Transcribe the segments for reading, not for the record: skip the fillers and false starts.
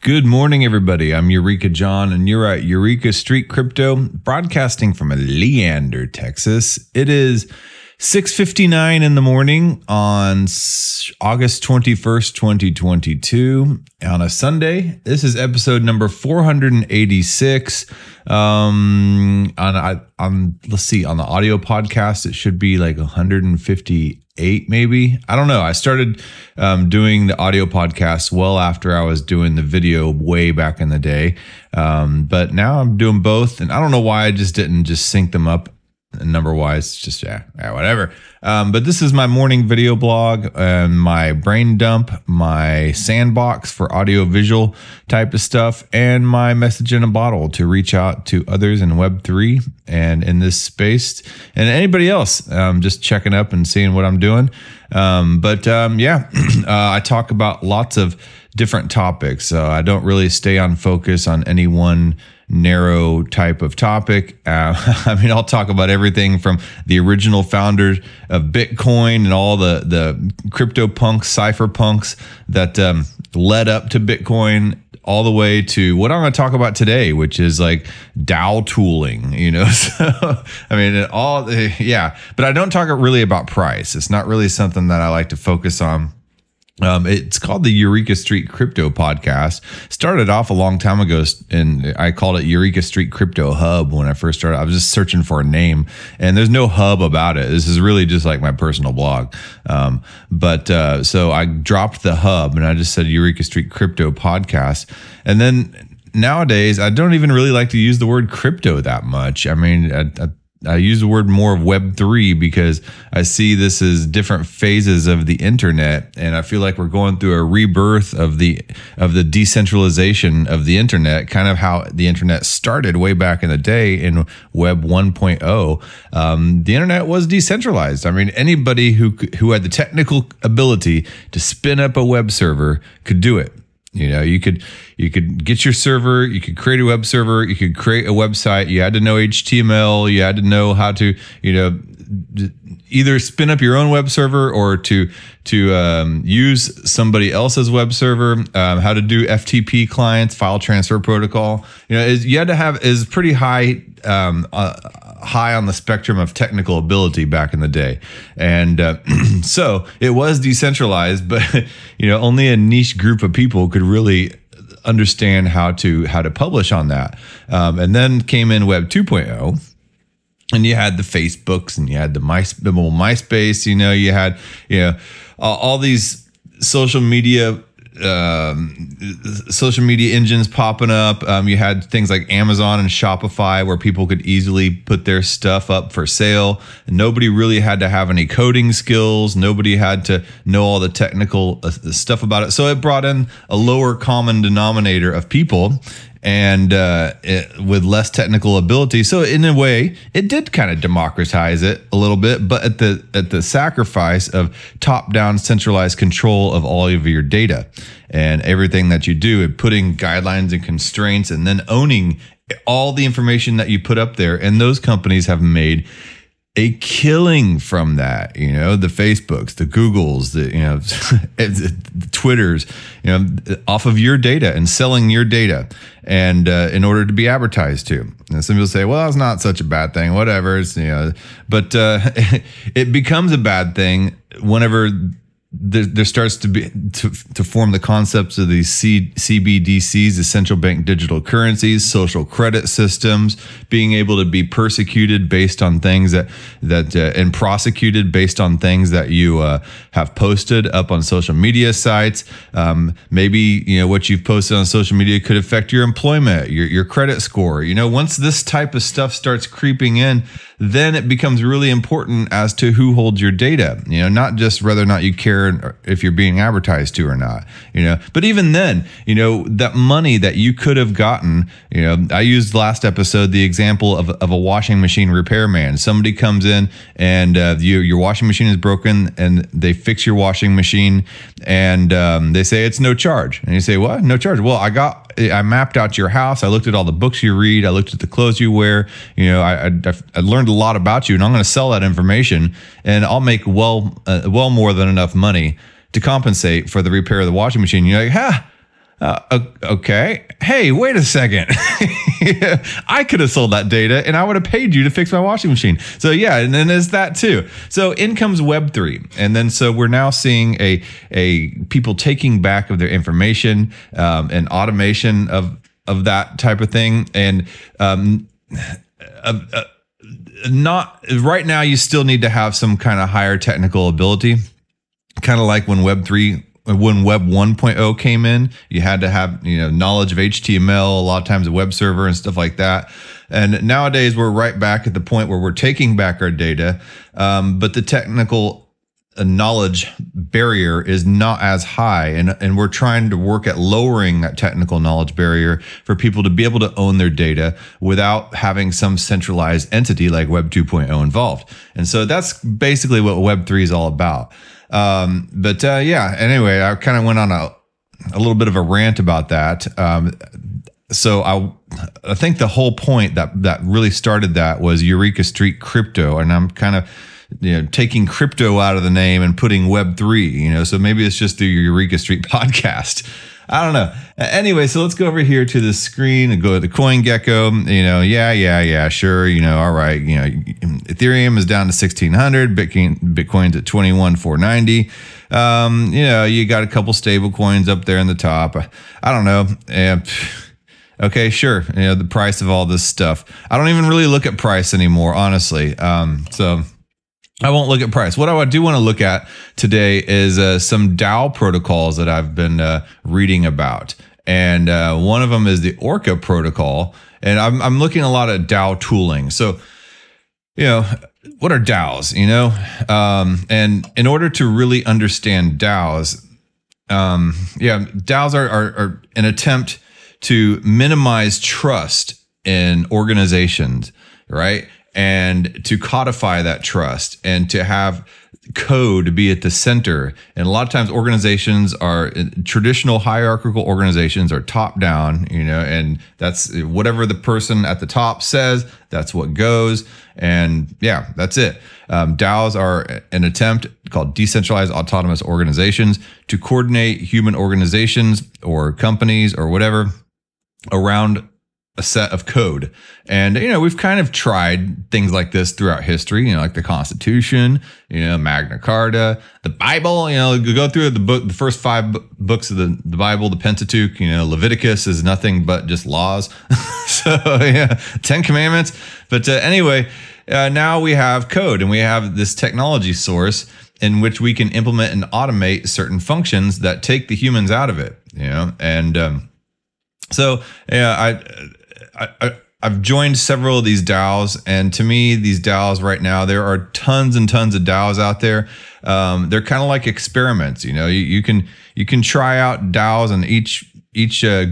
Good morning, everybody. I'm Eureka John, and you're at Eureka Street Crypto, broadcasting from Leander, Texas. It is 6:59 in the morning on August 21st, 2022, on a Sunday. This is episode number 486. On the audio podcast, it should be like 158, maybe. I don't know. I started doing the audio podcast well after I was doing the video way back in the day. But now I'm doing both, and I don't know why I didn't sync them up. Number wise, just whatever. But this is my morning video blog, my brain dump, my sandbox for audio visual type of stuff, and my message in a bottle to reach out to others in Web3 and in this space, and anybody else. Just checking up and seeing what I'm doing. I talk about lots of different topics. I don't really stay on focus on any one narrow type of topic. I'll talk about everything from the original founders of Bitcoin and all the crypto punks, cypherpunks that led up to Bitcoin, all the way to what I'm going to talk about today, which is like DAO tooling, But I don't talk really about price. It's not really something that I like to focus on. It's called the Eureka Street Crypto Podcast. Started off a long time ago, and I called it Eureka Street Crypto Hub when I first started. I was just searching for a name, and there's no hub about it. This is really just like my personal blog. So I dropped the hub, and I just said Eureka Street Crypto Podcast. And then nowadays, I don't even really like to use the word crypto that much. I use the word more of Web3 because I see this as different phases of the internet, and I feel like we're going through a rebirth of the decentralization of the internet, kind of how the internet started way back in the day in Web 1.0. The internet was decentralized. Anybody who had the technical ability to spin up a web server could do it. You could get your server, you could create a web server, you could create a website. You had to know HTML, you had to know how to, either spin up your own web server or to use somebody else's web server, how to do FTP clients, file transfer protocol. You had to have pretty high, high on the spectrum of technical ability back in the day. And so it was decentralized, but only a niche group of people could really understand how to publish on that. And then came in Web 2.0. And you had the Facebooks, and you had the MySpace. You had all these social media engines popping up. You had things like Amazon and Shopify, where people could easily put their stuff up for sale. And nobody really had to have any coding skills. Nobody had to know all the technical stuff about it. So it brought in a lower common denominator of people. And with less technical ability, so in a way, it did kind of democratize it a little bit, but at the sacrifice of top-down centralized control of all of your data and everything that you do, and putting guidelines and constraints, and then owning all the information that you put up there. And those companies have made a killing from that, the Facebooks, the Googles, the Twitters, off of your data and selling your data, and in order to be advertised to. And some people say, well, it's not such a bad thing, whatever. But it becomes a bad thing whenever there starts to form the concepts of these CBDCs, central bank digital currencies, social credit systems, being able to be persecuted based on things and prosecuted based on things that you have posted up on social media sites. Maybe what you've posted on social media could affect your employment, your credit score. Once this type of stuff starts creeping in, then it becomes really important as to who holds your data, you know, not just whether or not you care if you're being advertised to or not, you know, but even then, you know, that money that you could have gotten, you know, I used last episode the example of a washing machine repairman. Somebody comes in and your washing machine is broken and they fix your washing machine and they say it's no charge. And you say, what? No charge? Well, I mapped out your house. I looked at all the books you read. I looked at the clothes you wear. You know, I learned a lot about you, and I'm going to sell that information, and I'll make well more than enough money to compensate for the repair of the washing machine. You're like, okay. Hey, wait a second. Yeah, I could have sold that data and I would have paid you to fix my washing machine. So yeah, and then there's that too. So in comes Web3. And then so we're now seeing a people taking back of their information and automation of that type of thing. And not right now, you still need to have some kind of higher technical ability, kind of like when Web 1.0 came in, you had to have, you know, knowledge of HTML, a lot of times a web server and stuff like that. And nowadays we're right back at the point where we're taking back our data, but the technical knowledge barrier is not as high. And we're trying to work at lowering that technical knowledge barrier for people to be able to own their data without having some centralized entity like Web 2.0 involved. And so that's basically what Web 3 is all about. Anyway, I kind of went on a little bit of a rant about that. So I think the whole point that really started that was Eureka Street Crypto. And I'm kind of, you know, taking crypto out of the name and putting Web3, you know, so maybe it's just the Eureka Street podcast. I don't know. Anyway, so let's go over here to the screen and go to CoinGecko. You know, yeah, sure. You know, all right. You know, Ethereum is down to 1,600. Bitcoin's at 21,490. You know, you got a couple stable coins up there in the top. I don't know. Okay, sure. You know, the price of all this stuff. I don't even really look at price anymore, honestly. So I won't look at price. What I do want to look at today is some DAO protocols that I've been reading about. And one of them is the Orca Protocol. And I'm looking a lot at DAO tooling. So, you know, what are DAOs, you know? And in order to really understand DAOs, DAOs are an attempt to minimize trust in organizations, right? And to codify that trust and to have code be at the center. And a lot of times organizations are traditional hierarchical organizations are top down, you know, and that's whatever the person at the top says, that's what goes. And yeah, that's it. DAOs are an attempt called decentralized autonomous organizations to coordinate human organizations or companies or whatever around a set of code. And, you know, we've kind of tried things like this throughout history, you know, like the Constitution, you know, Magna Carta, the Bible, you know, you go through the book, the first five books of the Bible, the Pentateuch, you know, Leviticus is nothing but just laws. So yeah, 10 commandments. But anyway, now we have code and we have this technology source in which we can implement and automate certain functions that take the humans out of it, you know, and so yeah, I've joined several of these DAOs, and to me, these DAOs right now, there are tons and tons of DAOs out there. They're kind of like experiments, you know. You can try out DAOs, and each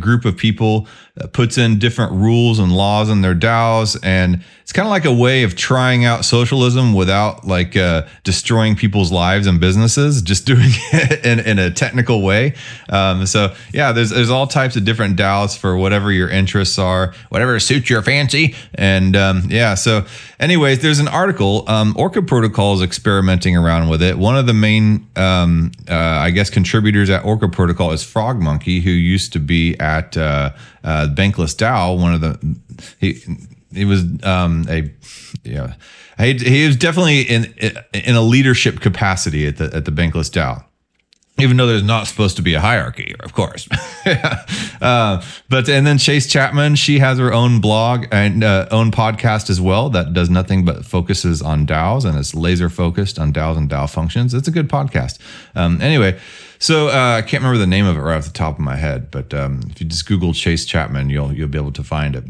group of people puts in different rules and laws in their DAOs, and it's kind of like a way of trying out socialism without like destroying people's lives and businesses, just doing it in a technical way. So yeah, there's all types of different DAOs for whatever your interests are, whatever suits your fancy. And so anyways, there's an article, Orca Protocol is experimenting around with it. One of the main, contributors at Orca Protocol is Frog Monkey, who used to be at Bankless DAO. He was definitely in a leadership capacity at the Bankless DAO, even though there's not supposed to be a hierarchy, of course. But then Chase Chapman, she has her own blog and own podcast as well that does nothing but focuses on DAOs, and it's laser focused on DAOs and DAO functions. It's a good podcast. So I can't remember the name of it right off the top of my head, but if you just Google Chase Chapman, you'll be able to find it.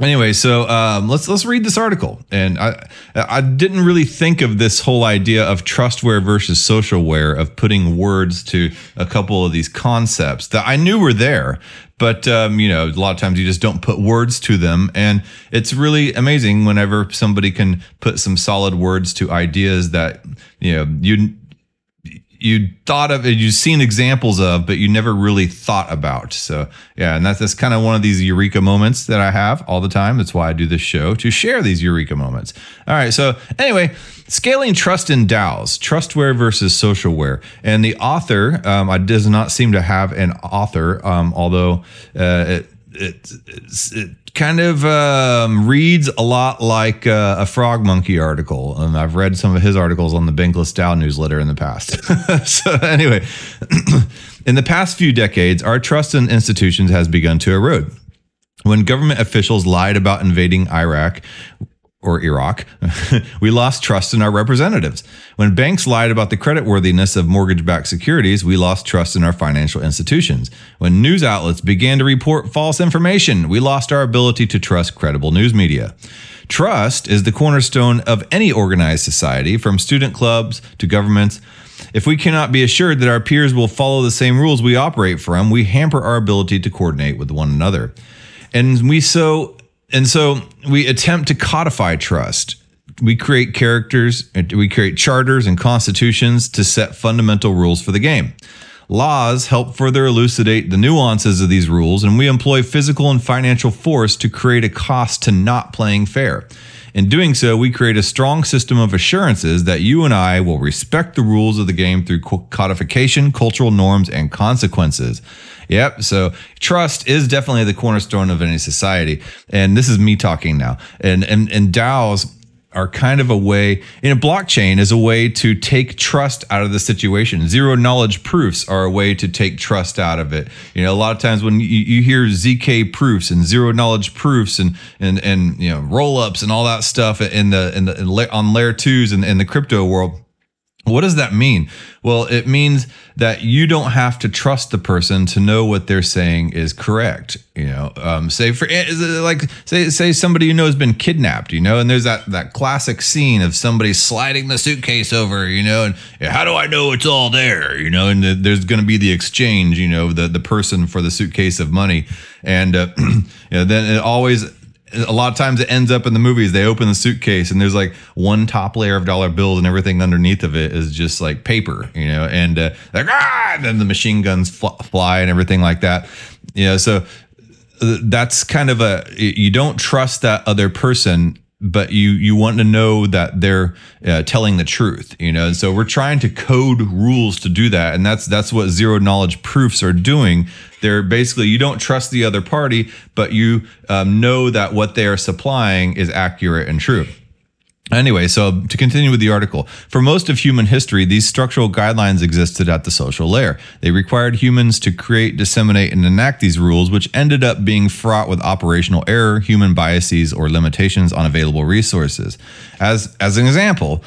Anyway, so let's read this article. And I didn't really think of this whole idea of trustware versus socialware, of putting words to a couple of these concepts that I knew were there. But, you know, a lot of times you just don't put words to them. And it's really amazing whenever somebody can put some solid words to ideas that, you know, you thought of, you've seen examples of, but you never really thought about. So yeah, and that's kind of one of these eureka moments that I have all the time. That's why I do this show, to share these eureka moments. All right, so anyway, Scaling Trust in DAOs, Trustware versus Socialware. And the author, it does not seem to have an author, although it kind of reads a lot like a Frog Monkey article. And I've read some of his articles on the Bankless DAO newsletter in the past. So anyway, in the past few decades, our trust in institutions has begun to erode. When government officials lied about invading Iraq, we lost trust in our representatives. When banks lied about the creditworthiness of mortgage-backed securities, we lost trust in our financial institutions. When news outlets began to report false information, we lost our ability to trust credible news media. Trust is the cornerstone of any organized society, from student clubs to governments. If we cannot be assured that our peers will follow the same rules we operate from, we hamper our ability to coordinate with one another. And so we attempt to codify trust. We create characters, we create charters and constitutions to set fundamental rules for the game. Laws help further elucidate the nuances of these rules, and we employ physical and financial force to create a cost to not playing fair. In doing so, we create a strong system of assurances that you and I will respect the rules of the game through codification, cultural norms, and consequences. Yep. So trust is definitely the cornerstone of any society. And this is me talking now. And DAOs are kind of a way, in a blockchain is a way to take trust out of the situation. Zero knowledge proofs are a way to take trust out of it. You know, a lot of times when you hear ZK proofs and zero knowledge proofs and you know, roll-ups and all that stuff on layer twos in the crypto world, what does that mean? Well, it means that you don't have to trust the person to know what they're saying is correct. You know, say somebody you know has been kidnapped, you know, and there's that classic scene of somebody sliding the suitcase over, you know, and how do I know it's all there, you know, and there's going to be the exchange, you know, the person for the suitcase of money. And you know, then it always, a lot of times it ends up in the movies, they open the suitcase and there's like one top layer of dollar bills and everything underneath of it is just like paper, you know, and like, and then the machine guns fly and everything like that. You know, so that's kind of you don't trust that other person, but you want to know that they're telling the truth, you know. And so we're trying to code rules to do that, and that's what zero knowledge proofs are doing. They're basically, you don't trust the other party, but you know that what they are supplying is accurate and true. Anyway, so to continue with the article, for most of human history, these structural guidelines existed at the social layer. They required humans to create, disseminate, and enact these rules, which ended up being fraught with operational error, human biases, or limitations on available resources. As an example,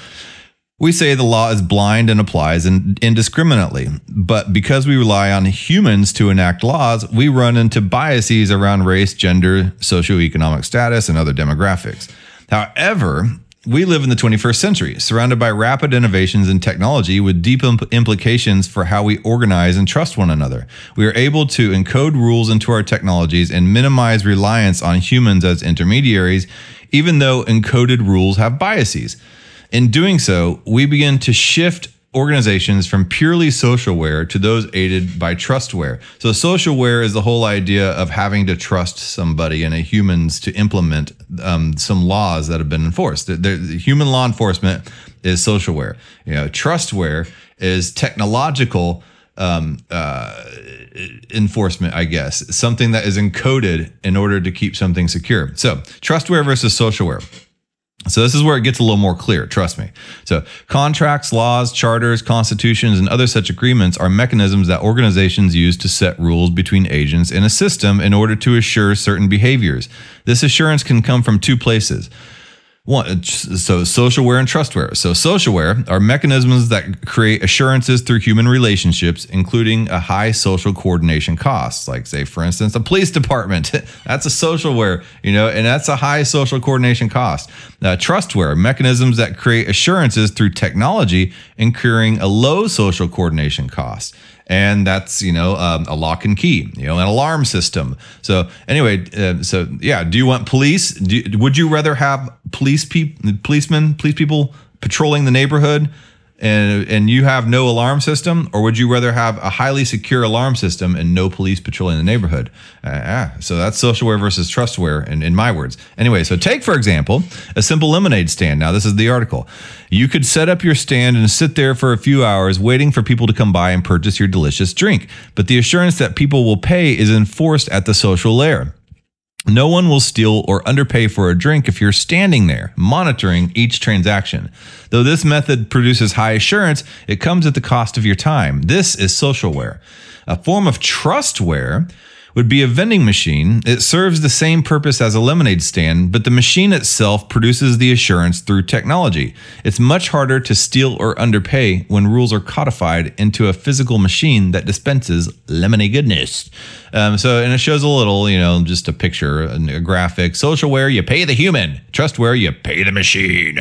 we say the law is blind and applies indiscriminately, but because we rely on humans to enact laws, we run into biases around race, gender, socioeconomic status, and other demographics. However, we live in the 21st century, surrounded by rapid innovations in technology with deep implications for how we organize and trust one another. We are able to encode rules into our technologies and minimize reliance on humans as intermediaries, even though encoded rules have biases. In doing so, we begin to shift organizations from purely socialware to those aided by trustware. So socialware is the whole idea of having to trust somebody and humans to implement some laws that have been enforced. The human law enforcement is socialware. You know, trustware is technological enforcement, I guess, something that is encoded in order to keep something secure. So trustware versus socialware. So this is where it gets a little more clear, trust me. So contracts, laws, charters, constitutions, and other such agreements are mechanisms that organizations use to set rules between agents in a system in order to assure certain behaviors. This assurance can come from two places. So socialware and trustware. So socialware are mechanisms that create assurances through human relationships, including a high social coordination costs. Like say, for instance, a police department, that's a socialware, you know, and that's a high social coordination cost. Trustware, mechanisms that create assurances through technology, incurring a low social coordination cost. And that's, you know, a lock and key, you know, an alarm system. So anyway, so yeah, do you want police? Would you rather have police people patrolling the neighborhood and you have no alarm system? Or would you rather have a highly secure alarm system and no police patrolling the neighborhood? So that's socialware versus trustware in my words. Anyway, so take, for example, a simple lemonade stand. Now, this is the article. You could set up your stand and sit there for a few hours waiting for people to come by and purchase your delicious drink. But the assurance that people will pay is enforced at the social layer. No one will steal or underpay for a drink if you're standing there, monitoring each transaction. Though this method produces high assurance, it comes at the cost of your time. This is socialware. A form of trustware would be a vending machine. It serves the same purpose as a lemonade stand, but the machine itself produces the assurance through technology. It's much harder to steal or underpay when rules are codified into a physical machine that dispenses lemonade goodness. And it shows a little, you know, just a picture, a graphic. Socialware, you pay the human. Trustware, you pay the machine.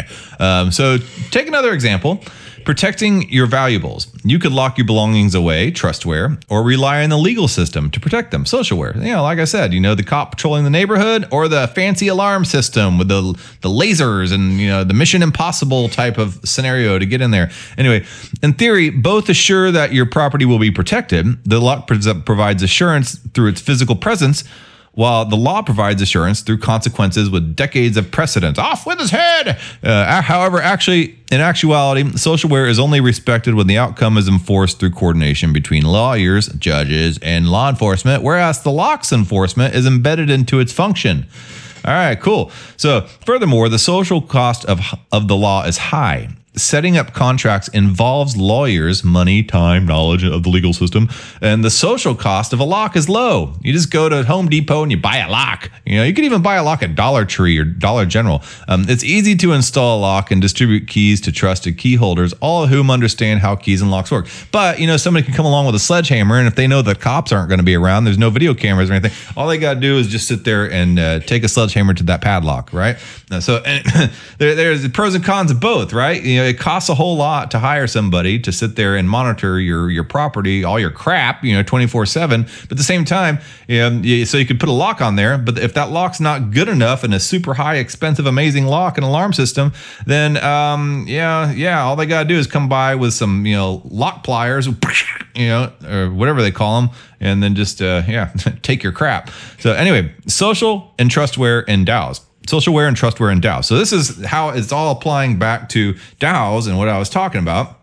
So take another example. Protecting your valuables. You could lock your belongings away, trustware, or rely on the legal system to protect them, socialware. You know, like I said, you know, the cop patrolling the neighborhood or the fancy alarm system with the lasers and, you know, the Mission Impossible type of scenario to get in there. Anyway, in theory, both assure that your property will be protected. The lock provides assurance through its physical presence, while the law provides assurance through consequences with decades of precedent. Off with his head! However, in actuality, socialware is only respected when the outcome is enforced through coordination between lawyers, judges, and law enforcement, whereas the law's enforcement is embedded into its function. All right, cool. So, furthermore, the social cost of the law is high. Setting up contracts involves lawyers, money, time, knowledge of the legal system, and the social cost of a lock is low. You just go to Home Depot and you buy a lock. You know, you could even buy a lock at Dollar Tree or Dollar General. It's easy to install a lock and distribute keys to trusted key holders, all of whom understand how keys and locks work. But, you know, somebody can come along with a sledgehammer, and if they know the cops aren't going to be around, there's no video cameras or anything, all they got to do is just sit there and take a sledgehammer to that padlock, right? There's the pros and cons of both, right? You know, it costs a whole lot to hire somebody to sit there and monitor your property, all your crap, you know, 24/7. But at the same time, you know, so you could put a lock on there. But if that lock's not good enough and a super high, expensive, amazing lock and alarm system, then all they gotta do is come by with some, you know, lock pliers, you know, or whatever they call them, and then just take your crap. So anyway, social and trustware and DAOs. Socialware and trustware and DAOs. So this is how it's all applying back to DAOs and what I was talking about.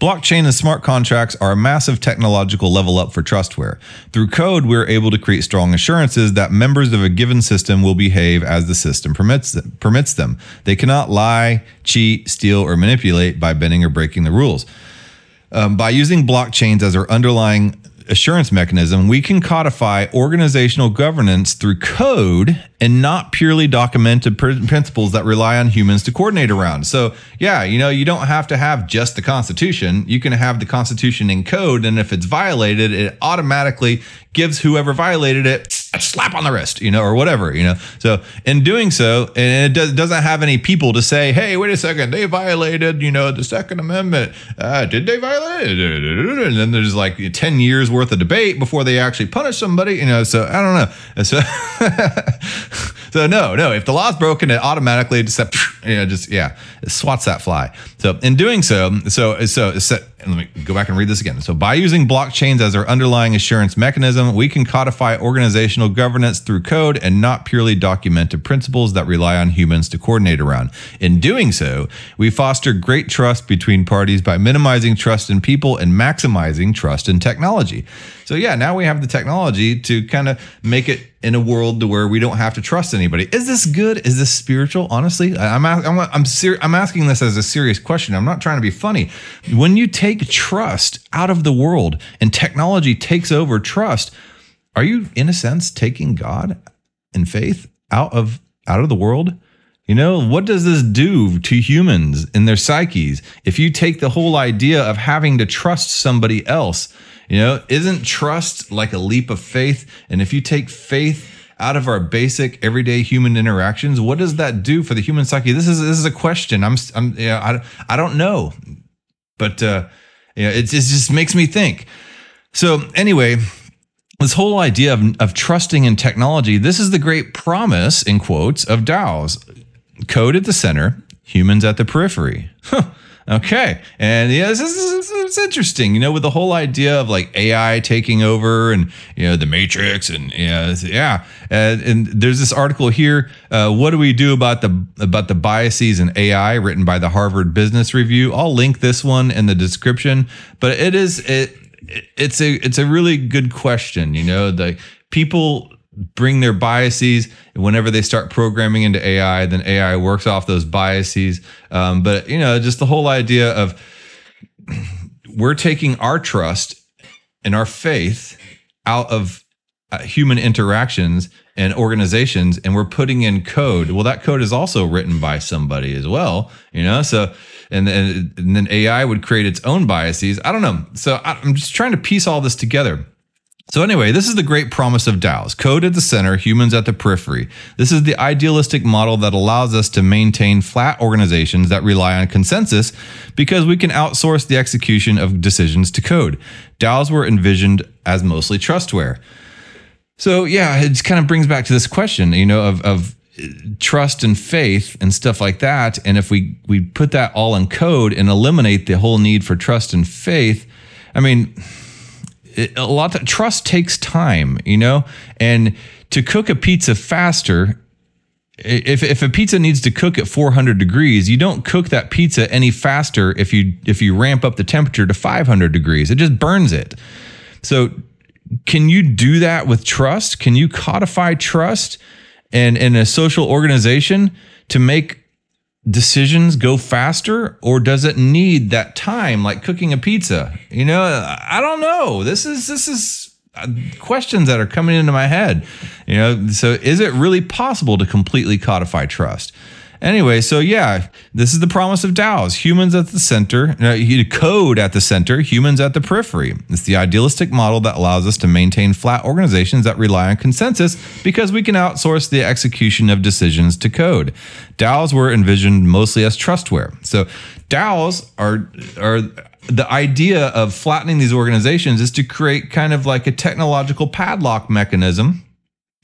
Blockchain and smart contracts are a massive technological level up for trustware. Through code, we're able to create strong assurances that members of a given system will behave as the system permits them. They cannot lie, cheat, steal, or manipulate by bending or breaking the rules. By using blockchains as our underlying assurance mechanism, we can codify organizational governance through code and not purely documented principles that rely on humans to coordinate around. So yeah, you know, you don't have to have just the Constitution. You can have the Constitution in code, and if it's violated, it automatically gives whoever violated it a slap on the wrist, you know, or whatever, you know. So in doing so, and it doesn't have any people to say, hey, wait a second, they violated, you know, the Second Amendment. Did they violate it? And then there's like 10 years worth of debate before they actually punish somebody, you know, so I don't know. So no, if the law's broken, it automatically it swats that fly. So in doing so, let me go back and read this again. So by using blockchains as our underlying assurance mechanism, we can codify organizational governance through code and not purely documented principles that rely on humans to coordinate around. In doing so, we foster great trust between parties by minimizing trust in people and maximizing trust in technology. So yeah, now we have the technology to kind of make it in a world to where we don't have to trust anybody. Is this good? Is this spiritual? Honestly, I'm asking this as a serious question. I'm not trying to be funny. When you take trust out of the world and technology takes over trust, are you in a sense taking God and faith out of the world? You know, what does this do to humans in their psyches? If you take the whole idea of having to trust somebody else, you know, isn't trust like a leap of faith? And if you take faith out of our basic everyday human interactions, what does that do for the human psyche? This is a question. I don't know, but it just makes me think. So anyway, this whole idea of trusting in technology, this is the great promise, in quotes, of DAOs. Code at the center, humans at the periphery. Huh. Okay. And yeah, it's interesting, you know, with the whole idea of like AI taking over and, you know, the Matrix and yeah. And there's this article here. What do we do about the biases in AI, written by the Harvard Business Review? I'll link this one in the description, but it's a really good question. You know, the people bring their biases whenever they start programming into AI, then AI works off those biases. But, you know, just the whole idea of we're taking our trust and our faith out of human interactions and organizations, and we're putting in code. Well, that code is also written by somebody as well, you know? So, and then AI would create its own biases. I don't know. So I'm just trying to piece all this together. So anyway, this is the great promise of DAOs. Code at the center, humans at the periphery. This is the idealistic model that allows us to maintain flat organizations that rely on consensus because we can outsource the execution of decisions to code. DAOs were envisioned as mostly trustware. So yeah, it kind of brings back to this question, you know, of trust and faith and stuff like that. And if we put that all in code and eliminate the whole need for trust and faith, I mean, trust takes time, you know, and to cook a pizza faster, if a pizza needs to cook at 400 degrees, you don't cook that pizza any faster if you ramp up the temperature to 500 degrees. It just burns it. So can you do that with trust? Can you codify trust in a social organization to make decisions go faster, or does it need that time like cooking a pizza? You know, I don't know. This is questions that are coming into my head, you know? So is it really possible to completely codify trust? Anyway, so yeah, this is the promise of DAOs. Humans at the center, code at the center, humans at the periphery. It's the idealistic model that allows us to maintain flat organizations that rely on consensus because we can outsource the execution of decisions to code. DAOs were envisioned mostly as trustware. So DAOs are the idea of flattening these organizations is to create kind of like a technological padlock mechanism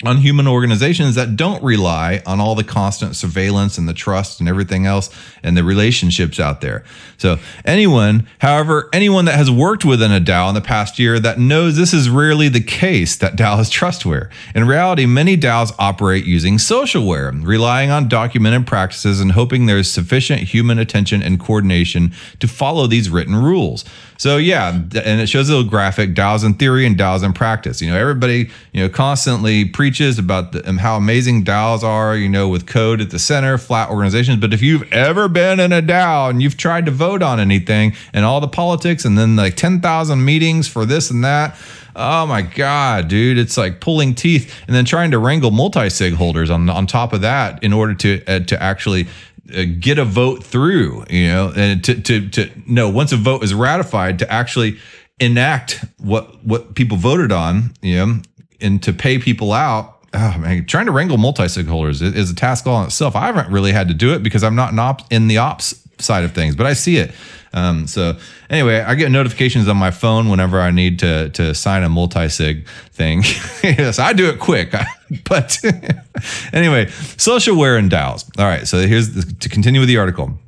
on human organizations that don't rely on all the constant surveillance and the trust and everything else and the relationships out there. So anyone that has worked within a DAO in the past year that knows this is rarely the case, that DAO is trustware. In reality, many DAOs operate using socialware, relying on documented practices and hoping there's sufficient human attention and coordination to follow these written rules. So yeah, and it shows a little graphic, DAOs in theory and DAOs in practice. You know, everybody, you know, constantly preaches about how amazing DAOs are, you know, with code at the center, flat organizations. But if you've ever been in a DAO and you've tried to vote on anything and all the politics and then like 10,000 meetings for this and that, oh my God, dude, it's like pulling teeth and then trying to wrangle multi-sig holders on top of that in order to actually get a vote through, you know, and once a vote is ratified, to actually enact what people voted on, you know, and to pay people out. Oh man, trying to wrangle multi-sig holders is a task all in itself. I haven't really had to do it because I'm not in the ops side of things, but I see it. So anyway, I get notifications on my phone whenever I need to sign a multi-sig thing. Yes, I do it quick. But anyway, socialware and DAOs. All right, so to continue with the article.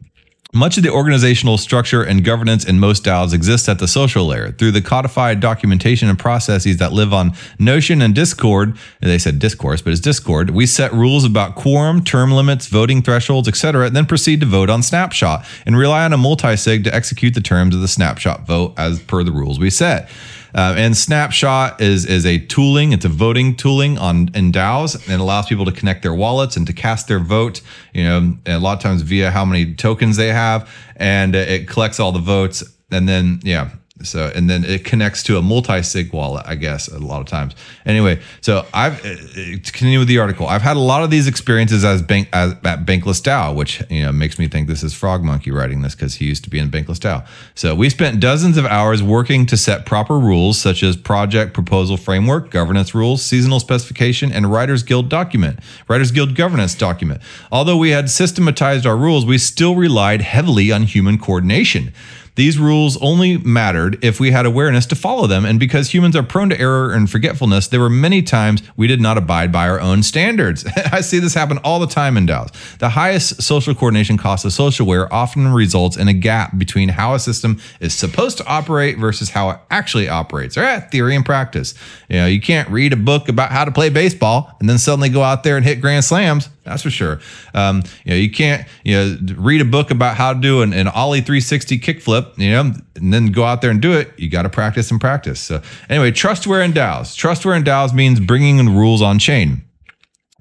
Much of the organizational structure and governance in most DAOs exists at the social layer through the codified documentation and processes that live on Notion and Discord. They said discourse, but it's Discord. We set rules about quorum, term limits, voting thresholds, etc., and then proceed to vote on Snapshot and rely on a multi-sig to execute the terms of the Snapshot vote as per the rules we set. And Snapshot is a tooling. It's a voting tooling in DAOs, and allows people to connect their wallets and to cast their vote, you know, a lot of times via how many tokens they have, and it collects all the votes. And then, yeah, So, and then it connects to a multi-sig wallet, I guess, a lot of times. Anyway, so I've, to continue with the article, I've had a lot of these experiences at Bankless DAO, which, you know, makes me think this is Frog Monkey writing this because he used to be in Bankless DAO. So we spent dozens of hours working to set proper rules, such as project proposal framework, governance rules, seasonal specification, and Writers Guild governance document. Although we had systematized our rules, we still relied heavily on human coordination. These rules only mattered if we had awareness to follow them, and because humans are prone to error and forgetfulness, there were many times we did not abide by our own standards. I see this happen all the time in DAOs. The highest social coordination cost of socialware often results in a gap between how a system is supposed to operate versus how it actually operates, or theory and practice. You know, you can't read a book about how to play baseball and then suddenly go out there and hit grand slams. That's for sure. You know, you can't, you know, read a book about how to do an Ollie 360 kickflip, you know, and then go out there and do it. You got to practice and practice. So anyway, trustware and DAOs. Trustware and DAOs means bringing in rules on chain.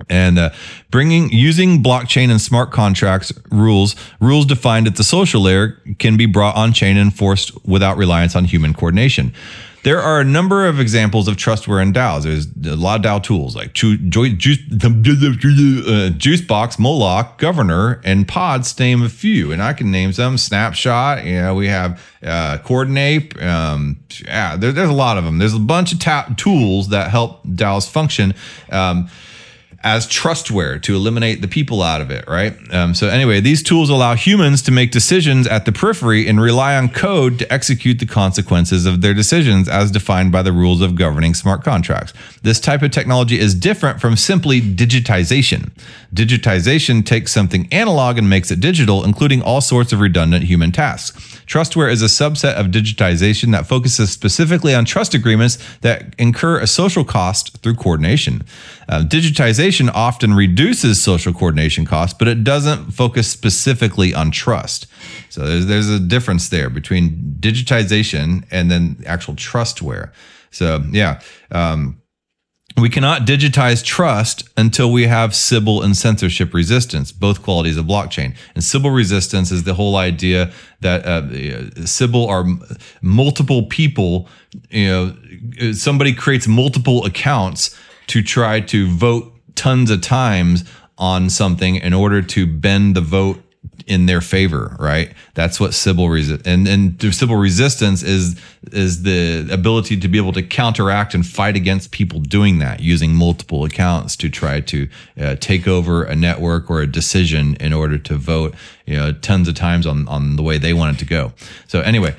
And using blockchain and smart contracts rules defined at the social layer can be brought on chain and enforced without reliance on human coordination. There are a number of examples of trustware in DAOs. There's a lot of DAO tools like Juicebox, Moloch, Governor, and Pods, to name a few. And I can name some. Snapshot, you know, we have Coordinate. There's a lot of them. There's a bunch of tools that help DAOs function as trustware to eliminate the people out of it, right? So anyway, these tools allow humans to make decisions at the periphery and rely on code to execute the consequences of their decisions as defined by the rules of governing smart contracts. This type of technology is different from simply digitization. Digitization takes something analog and makes it digital, including all sorts of redundant human tasks. Trustware is a subset of digitization that focuses specifically on trust agreements that incur a social cost through coordination. Digitization often reduces social coordination costs, but it doesn't focus specifically on trust. So there's a difference there between digitization and then actual trustware. So yeah, we cannot digitize trust until we have Sybil and censorship resistance, both qualities of blockchain. And Sybil resistance is the whole idea that Sybil are multiple people. You know, somebody creates multiple accounts to try to vote tons of times on something in order to bend the vote in their favor, right? That's what Sybil resistance, and Sybil resistance is the ability to be able to counteract and fight against people doing that, using multiple accounts to try to take over a network or a decision in order to vote, you know, tons of times on the way they want it to go. So anyway,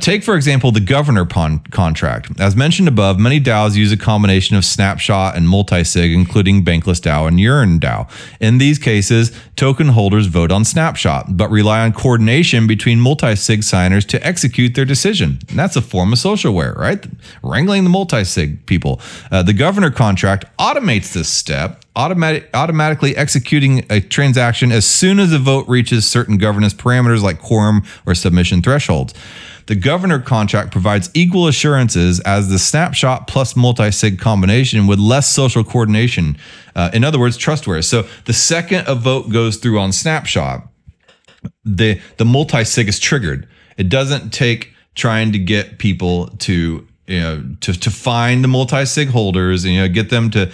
take, for example, the governor contract. As mentioned above, many DAOs use a combination of Snapshot and multi-sig, including Bankless DAO and Urine DAO. In these cases, token holders vote on Snapshot, but rely on coordination between multi-sig signers to execute their decision. And that's a form of socialware, right? Wrangling the multi-sig people. The governor contract automates this step, automatically executing a transaction as soon as a vote reaches certain governance parameters like quorum or submission thresholds. The governor contract provides equal assurances as the Snapshot plus multi-sig combination with less social coordination. In other words, trustware. So the second a vote goes through on Snapshot, the multi-sig is triggered. It doesn't take trying to get people to, you know, to find the multi-sig holders and, you know, get them to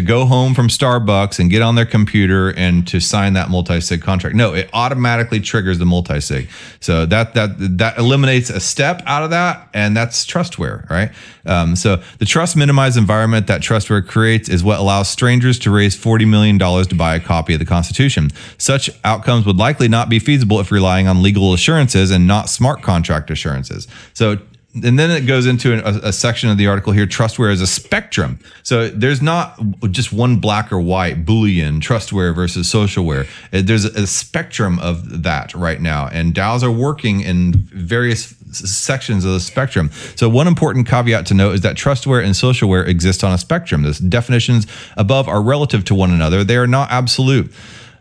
go home from Starbucks and get on their computer and to sign that multi-sig contract. No, it automatically triggers the multi-sig. So that eliminates a step out of that, and that's trustware, right? So the trust minimized environment that trustware creates is what allows strangers to raise $40 million to buy a copy of the Constitution. Such outcomes would likely not be feasible if relying on legal assurances and not smart contract assurances. So, and then it goes into a section of the article here, trustware is a spectrum. So there's not just one black or white Boolean trustware versus socialware. There's a spectrum of that right now. And DAOs are working in various sections of the spectrum. So one important caveat to note is that trustware and socialware exist on a spectrum. The definitions above are relative to one another. They are not absolute.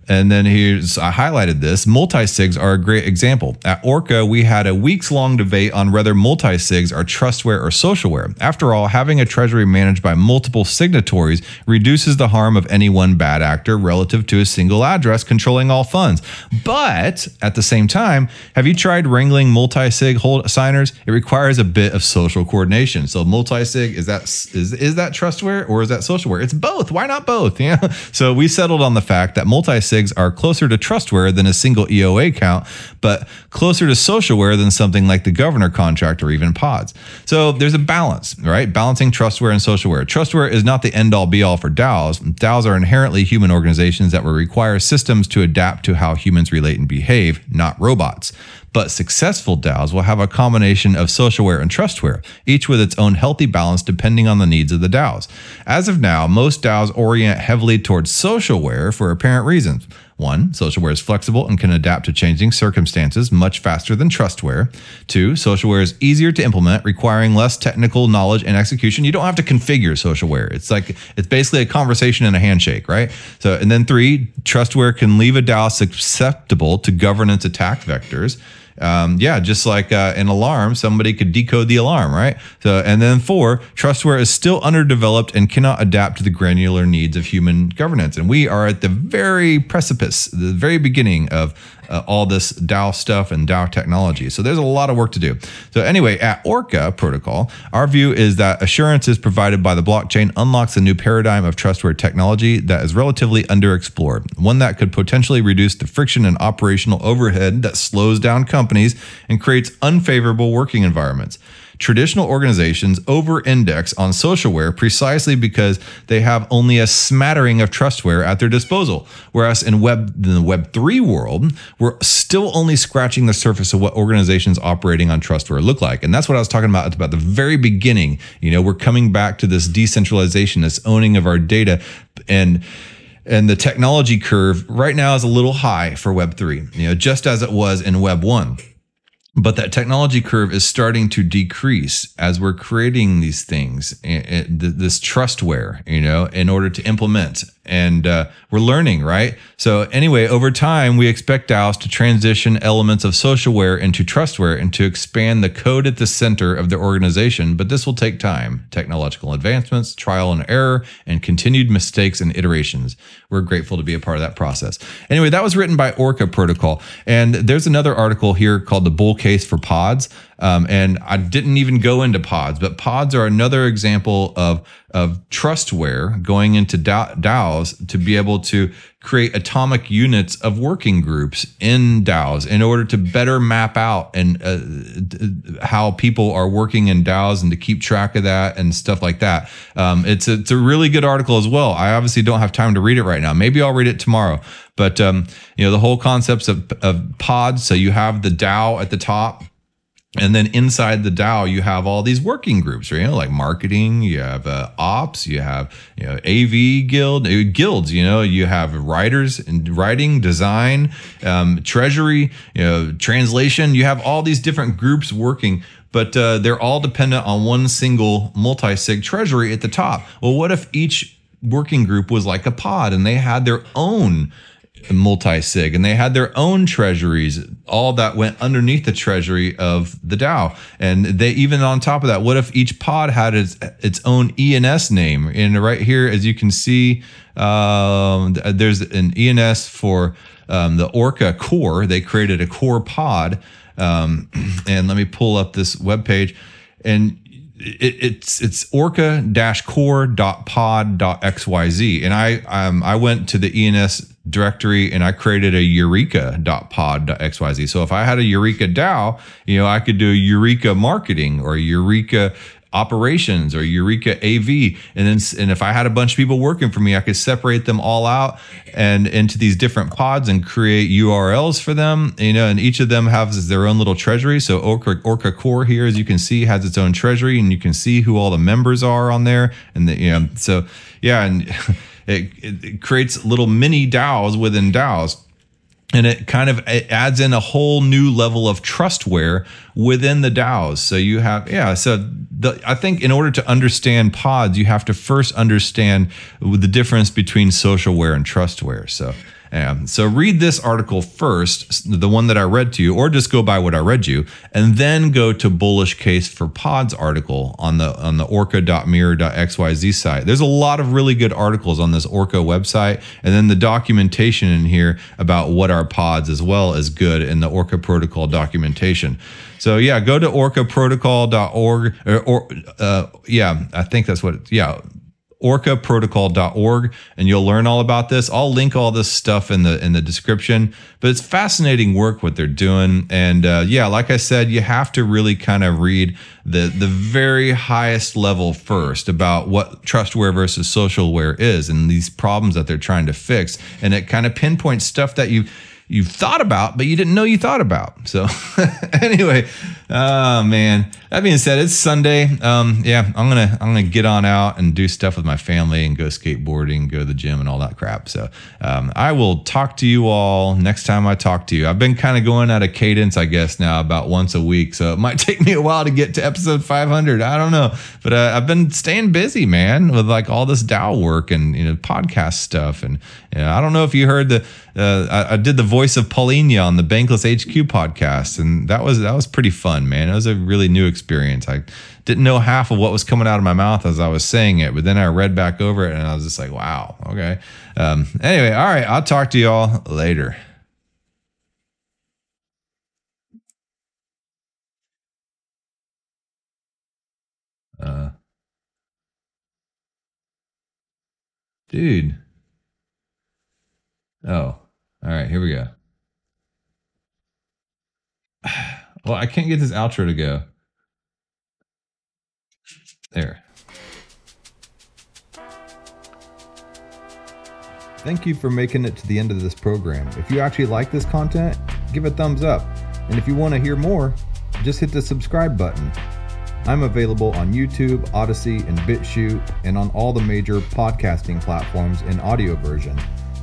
And then here's, I highlighted this, multi-sigs are a great example. At Orca, we had a weeks-long debate on whether multi-sigs are trustware or socialware. After all, having a treasury managed by multiple signatories reduces the harm of any one bad actor relative to a single address controlling all funds. But at the same time, have you tried wrangling multi-sig signers? It requires a bit of social coordination. So multi-sig, is that trustware or is that socialware? It's both. Why not both? Yeah. So we settled on the fact that multi-sigs are closer to trustware than a single EOA count, but closer to socialware than something like the Governor contract or even Pods. So there's a balance, right? Balancing trustware and socialware. Trustware is not the end-all be-all for DAOs. DAOs are inherently human organizations that will require systems to adapt to how humans relate and behave, not robots. But successful DAOs will have a combination of socialware and trustware, each with its own healthy balance depending on the needs of the DAOs. As of now, most DAOs orient heavily towards socialware for apparent reasons. One, socialware is flexible and can adapt to changing circumstances much faster than trustware. Two, socialware is easier to implement, requiring less technical knowledge and execution. You don't have to configure socialware. It's basically a conversation and a handshake, right? So, and then three, trustware can leave a DAO susceptible to governance attack vectors. Just like an alarm, somebody could decode the alarm, right? So, and then four, trustware is still underdeveloped and cannot adapt to the granular needs of human governance. And we are at the very precipice, the very beginning of all this DAO stuff and DAO technology. So there's a lot of work to do. So anyway, at Orca Protocol, our view is that assurances provided by the blockchain unlocks a new paradigm of trustware technology that is relatively underexplored, one that could potentially reduce the friction and operational overhead that slows down companies and creates unfavorable working environments. Traditional organizations over-index on socialware precisely because they have only a smattering of trustware at their disposal. Whereas in the Web 3 world, we're still only scratching the surface of what organizations operating on trustware look like. And that's what I was talking about the very beginning. You know, we're coming back to this decentralization, this owning of our data, and the technology curve right now is a little high for Web 3, you know, just as it was in Web 1. But that technology curve is starting to decrease as we're creating these things, this trustware, you know, in order to implement. And we're learning, right? So anyway, over time, we expect DAOs to transition elements of socialware into trustware and to expand the code at the center of their organization. But this will take time, technological advancements, trial and error, and continued mistakes and iterations. We're grateful to be a part of that process. Anyway, that was written by Orca Protocol. And there's another article here called The Bull Case for Pods. And I didn't even go into Pods, but Pods are another example of trustware going into DAOs to be able to create atomic units of working groups in DAOs in order to better map out and how people are working in DAOs and to keep track of that and stuff like that. It's a really good article as well. I obviously don't have time to read it right now. Maybe I'll read it tomorrow. But you know, the whole concepts of pods. So you have the DAO at the top. And then inside the DAO, you have all these working groups, right? You know, like marketing, you have ops, you have, you know, AV guilds, you know, you have writers and writing, design, treasury, you know, translation. You have all these different groups working, but they're all dependent on one single multi-sig treasury at the top. Well, what if each working group was like a pod and they had their own multi-sig and they had their own treasuries, all that went underneath the treasury of the DAO? And they, even on top of that, what if each pod had its own ENS name? And right here, as you can see, there's an ENS for the Orca Core. They created a core pod. And let me pull up this webpage, and it's orca-core.pod.xyz. And I went to the ENS directory and I created a Eureka.pod.xyz. So if I had a Eureka DAO, you know, I could do a Eureka marketing or Eureka operations or Eureka AV. And if I had a bunch of people working for me, I could separate them all out and into these different pods and create URLs for them, you know, and each of them has their own little treasury. So Orca Core here, as you can see, has its own treasury, and you can see who all the members are on there. And you know, so yeah. And it creates little mini DAOs within DAOs. And it kind of adds in a whole new level of trustware within the DAOs. So you have, yeah. So I think in order to understand pods, you have to first understand the difference between socialware and trustware. So So read this article first, the one that I read to you, or just go by what I read you, and then go to Bullish Case for Pods article on the orca.mirror.xyz site. There's a lot of really good articles on this Orca website, and then the documentation in here about what are pods as well is good in the Orca Protocol documentation. So yeah, go to orcaprotocol.org orcaprotocol.org, and you'll learn all about this. I'll link all this stuff in the description, but it's fascinating work what they're doing. And yeah, like I said, you have to really kind of read the very highest level first about what trustware versus socialware is and these problems that they're trying to fix. And it kind of pinpoints stuff that you've thought about, but you didn't know you thought about. So anyway, oh man, that being said, it's Sunday. Yeah, I'm gonna get on out and do stuff with my family and go skateboarding, go to the gym and all that crap. So I will talk to you all next time I talk to you. I've been kind of going at a cadence, I guess now about once a week. So it might take me a while to get to episode 500. I don't know, but I've been staying busy, man, with like all this DAO work and, you know, podcast stuff. And you know, I don't know if you heard the, I did the voice of Paulina on the Bankless HQ podcast. And that was pretty fun, man. It was a really new experience. I didn't know half of what was coming out of my mouth as I was saying it, but then I read back over it and I was just like, wow. Okay. Anyway. All right. I'll talk to y'all later. Dude. Oh. All right, here we go. Well, I can't get this outro to go. There. Thank you for making it to the end of this program. If you actually like this content, give a thumbs up. And if you want to hear more, just hit the subscribe button. I'm available on YouTube, Odyssey, and BitChute, and on all the major podcasting platforms in audio version.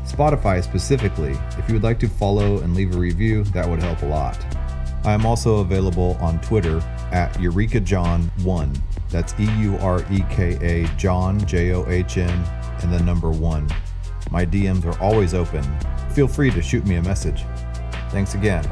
Spotify specifically. If you would like to follow and leave a review, that would help a lot. I am also available on Twitter at EurekaJohn1. That's E-U-R-E-K-A John, J-O-H-N, and the number 1. My DMs are always open. Feel free to shoot me a message. Thanks again.